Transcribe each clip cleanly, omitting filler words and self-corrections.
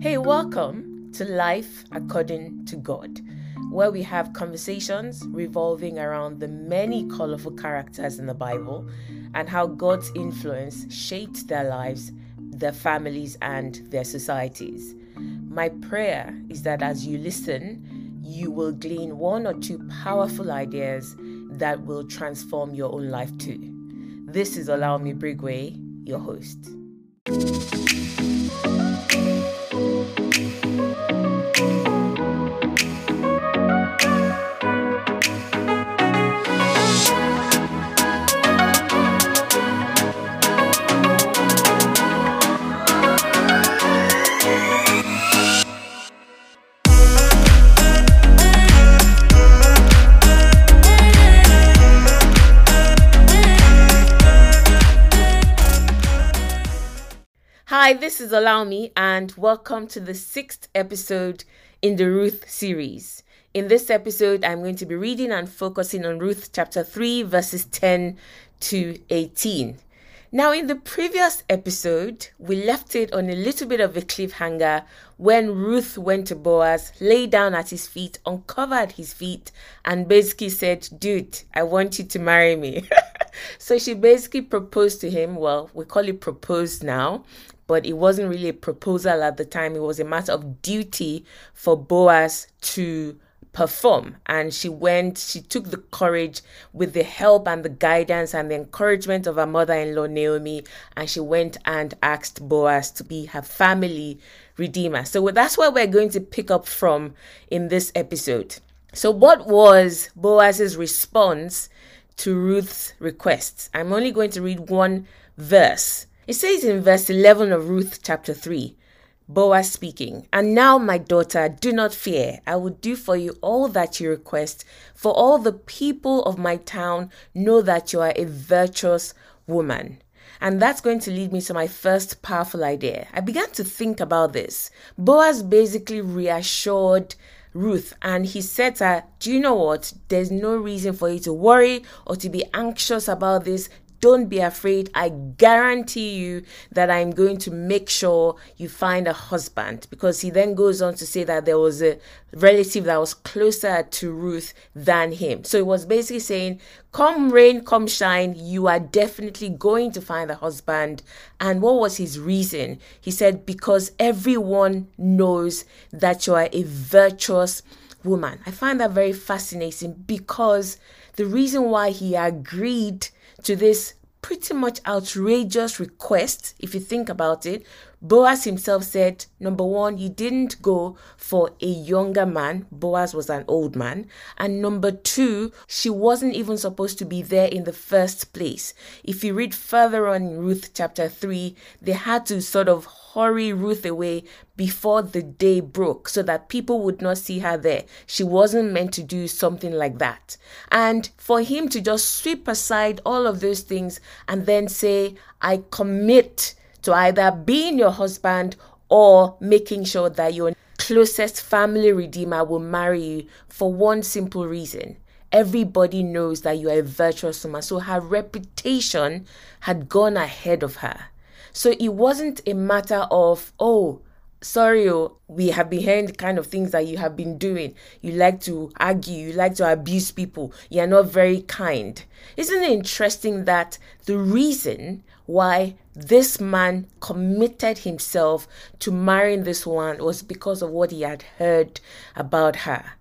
Hey, welcome to Life According to God, where we have conversations revolving around the many colorful characters in the Bible and how God's influence shaped their lives, their families, and their societies. My prayer is that as you listen, you will glean one or two powerful ideas that will transform your own life too. This is Olawunmi Brigue, your host. Hi, this is Olawunmi and welcome to the 6th episode in the Ruth series. In this episode, I'm going to be reading and focusing on Ruth chapter 3 verses 10 to 18. Now, in the previous episode, we left it on a little bit of a cliffhanger when Ruth went to Boaz, lay down at his feet, uncovered his feet, and basically said, "Dude, I want you to marry me." So she basically proposed to him. Well, we call it proposed now, but it wasn't really a proposal at the time. It was a matter of duty for Boaz to perform. And she took the courage with the help and the guidance and the encouragement of her mother-in-law, Naomi, and she went and asked Boaz to be her family redeemer. So that's where we're going to pick up from in this episode. So what was Boaz's response to Ruth's requests? I'm only going to read one verse. It says in verse 11 of Ruth chapter 3, Boaz speaking, "And now, my daughter, do not fear. I will do for you all that you request, for all the people of my town know that you are a virtuous woman." And that's going to lead me to my first powerful idea. I began to think about this. Boaz basically reassured Ruth, and he said to her, "Do you know what? There's no reason for you to worry or to be anxious about this. Don't be afraid. I guarantee you that I'm going to make sure you find a husband." Because he then goes on to say that there was a relative that was closer to Ruth than him. So it was basically saying, come rain, come shine, you are definitely going to find a husband. And what was his reason? He said, "Because everyone knows that you are a virtuous woman." I find that very fascinating, because the reason why he agreed to this pretty much outrageous request, if you think about it, Boaz himself said, number one, you didn't go for a younger man. Boaz was an old man. And number two, she wasn't even supposed to be there in the first place. If you read further on in Ruth chapter 3, they had to sort of hurry Ruth away before the day broke so that people would not see her there. She wasn't meant to do something like that. And for him to just sweep aside all of those things and then say, "I commit to either being your husband or making sure that your closest family redeemer will marry you," for one simple reason: everybody knows that you are a virtuous woman. So her reputation had gone ahead of her. So it wasn't a matter of, "Oh, sorry, we have been hearing the kind of things that you have been doing. You like to argue, you like to abuse people, you're not very kind." Isn't it interesting that the reason why this man committed himself to marrying this woman was because of what he had heard about her?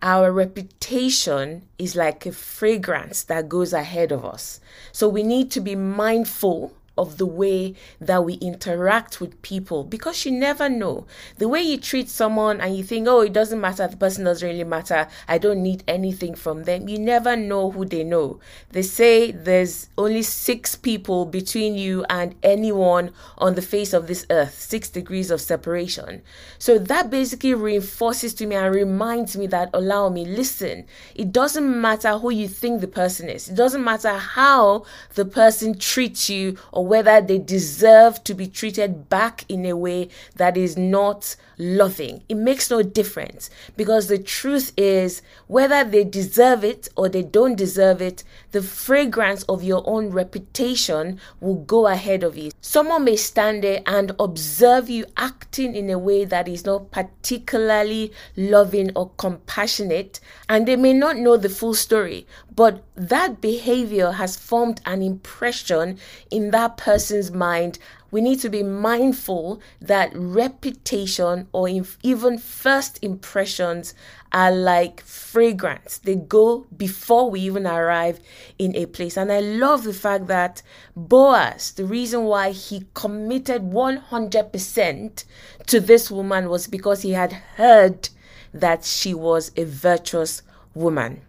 Our reputation is like a fragrance that goes ahead of us. So we need to be mindful of the way that we interact with people, because you never know. The way you treat someone and you think, "Oh, it doesn't matter, the person doesn't really matter, I don't need anything from them," you never know who they know. They say there's only 6 people between you and anyone on the face of this earth, 6 degrees of separation. So that basically reinforces to me and reminds me that, allow me, listen, it doesn't matter who you think the person is. It doesn't matter how the person treats you or whether they deserve to be treated back in a way that is not loving. It makes no difference, because the truth is, whether they deserve it or they don't deserve it, the fragrance of your own reputation will go ahead of you. Someone may stand there and observe you acting in a way that is not particularly loving or compassionate, and they may not know the full story, but that behavior has formed an impression in that person's mind. We need to be mindful that reputation or even first impressions are like fragrance. They go before we even arrive in a place. And I love the fact that Boaz, the reason why he committed 100% to this woman was because he had heard that she was a virtuous woman.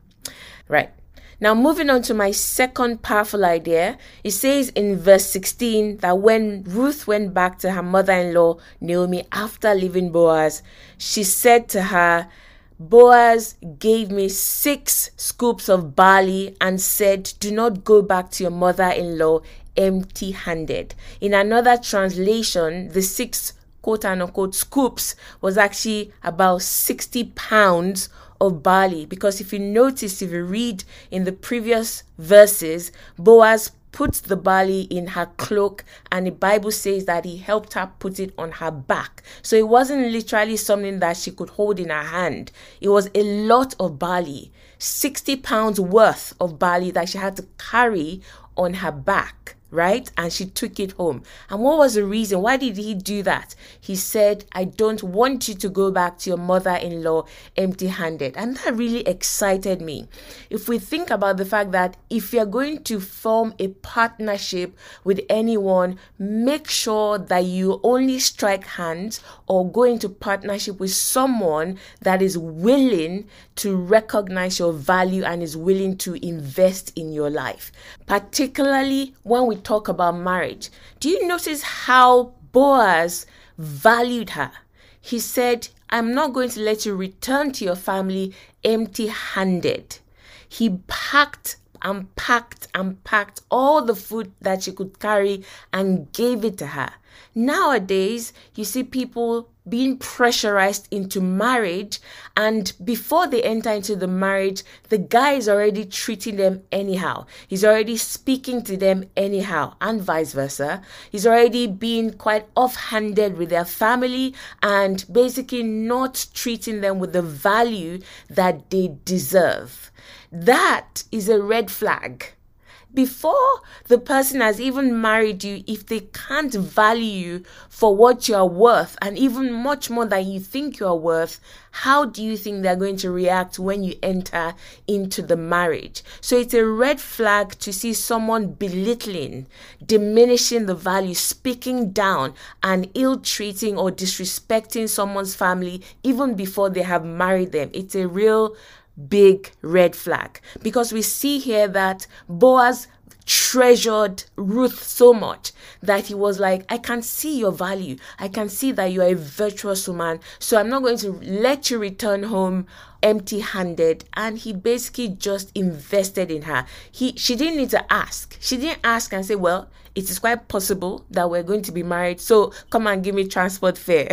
Right. Now, moving on to my second powerful idea, it says in verse 16 that when Ruth went back to her mother-in-law, Naomi, after leaving Boaz, she said to her, "Boaz gave me 6 scoops of barley and said, 'Do not go back to your mother-in-law empty-handed.'" In another translation, the 6 quote-unquote scoops was actually about 60 pounds of barley, because if you notice, if you read in the previous verses, Boaz puts the barley in her cloak, and the Bible says that he helped her put it on her back. So it wasn't literally something that she could hold in her hand. It was a lot of barley, 60 pounds worth of barley that she had to carry on her back, right? And she took it home. And what was the reason? Why did he do that? He said, "I don't want you to go back to your mother-in-law empty-handed." And that really excited me. If we think about the fact that if you're going to form a partnership with anyone, make sure that you only strike hands or go into partnership with someone that is willing to recognize your value and is willing to invest in your life. Particularly when we talk about marriage, do you notice how Boaz valued her? He said, "I'm not going to let you return to your family empty-handed." He packed and packed and packed all the food that she could carry and gave it to her. Nowadays, you see people being pressurized into marriage, and before they enter into the marriage, the guy is already treating them anyhow. He's already speaking to them anyhow, and vice versa. He's already being quite offhanded with their family and basically not treating them with the value that they deserve. That is a red flag. Before the person has even married you, if they can't value you for what you are worth, and even much more than you think you are worth, how do you think they're going to react when you enter into the marriage? So it's a red flag to see someone belittling, diminishing the value, speaking down, and ill-treating or disrespecting someone's family even before they have married them. It's a real big red flag, because we see here that Boaz treasured Ruth so much that he was like, "I can see your value. I can see that you are a virtuous woman, so I'm not going to let you return home empty-handed." And he basically just invested in her. She didn't need to ask. She didn't ask and say, "Well, it is quite possible that we're going to be married, so come and give me transport fare.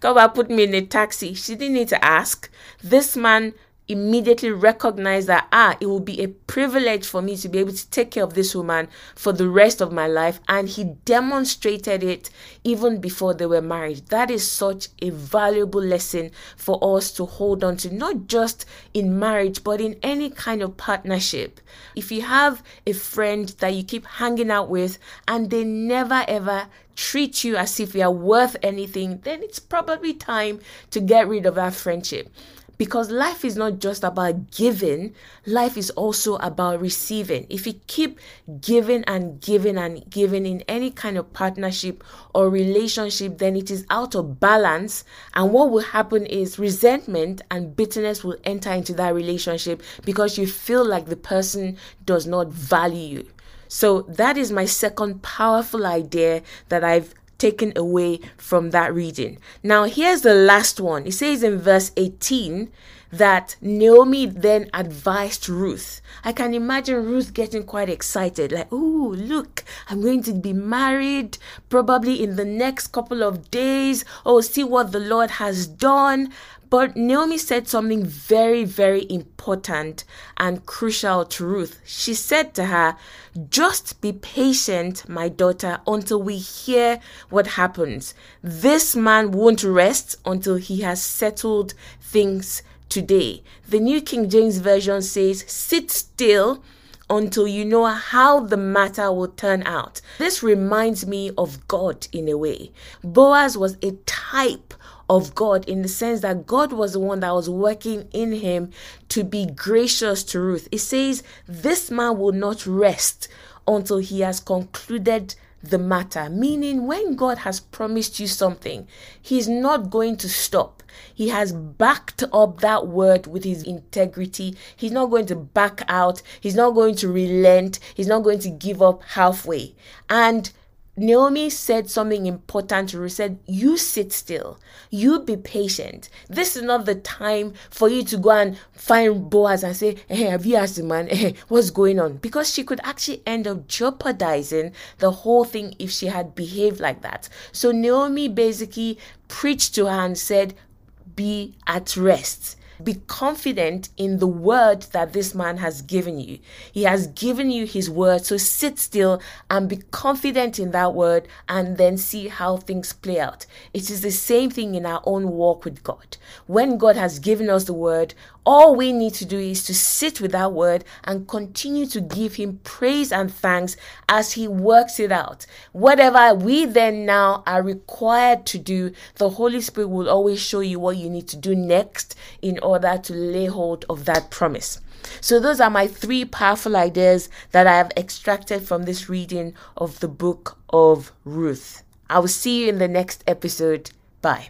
Come and put me in a taxi." She didn't need to ask. This man immediately recognize that it will be a privilege for me to be able to take care of this woman for the rest of my life, and he demonstrated it even before they were married. That is such a valuable lesson for us to hold on to, not just in marriage but in any kind of partnership. If you have a friend that you keep hanging out with and they never ever treat you as if you are worth anything, then it's probably time to get rid of that friendship. Because life is not just about giving, life is also about receiving. If you keep giving and giving and giving in any kind of partnership or relationship, then it is out of balance. And what will happen is resentment and bitterness will enter into that relationship, because you feel like the person does not value you. So that is my second powerful idea that I've taken away from that reading. Now, here's the last one. It says in verse 18 that Naomi then advised Ruth. I can imagine Ruth getting quite excited, like, oh, look, I'm going to be married probably in the next couple of days. Oh, see what the Lord has done. But Naomi said something very, very important and crucial to Ruth. She said to her, just be patient, my daughter, until we hear what happens. This man won't rest until he has settled things today. The New King James Version says, sit still until you know how the matter will turn out. This reminds me of God in a way. Boaz was a type of God in the sense that God was the one that was working in him to be gracious to Ruth. It says, this man will not rest until he has concluded the matter. Meaning, when God has promised you something, he's not going to stop. He has backed up that word with his integrity. He's not going to back out. He's not going to relent. He's not going to give up halfway. And Naomi said something important to Ruth. Said, you sit still. You be patient. This is not the time for you to go and find Boaz and say, hey, have you asked the man, hey, what's going on? Because she could actually end up jeopardizing the whole thing if she had behaved like that. So Naomi basically preached to her and said, be at rest. Be confident in the word that this man has given you. He has given you his word, so sit still and be confident in that word and then see how things play out. It is the same thing in our own walk with God. When God has given us the word, all we need to do is to sit with that word and continue to give him praise and thanks as he works it out. Whatever we then now are required to do, the Holy Spirit will always show you what you need to do next in order to lay hold of that promise. So those are my three powerful ideas that I have extracted from this reading of the book of Ruth. I will see you in the next episode. Bye.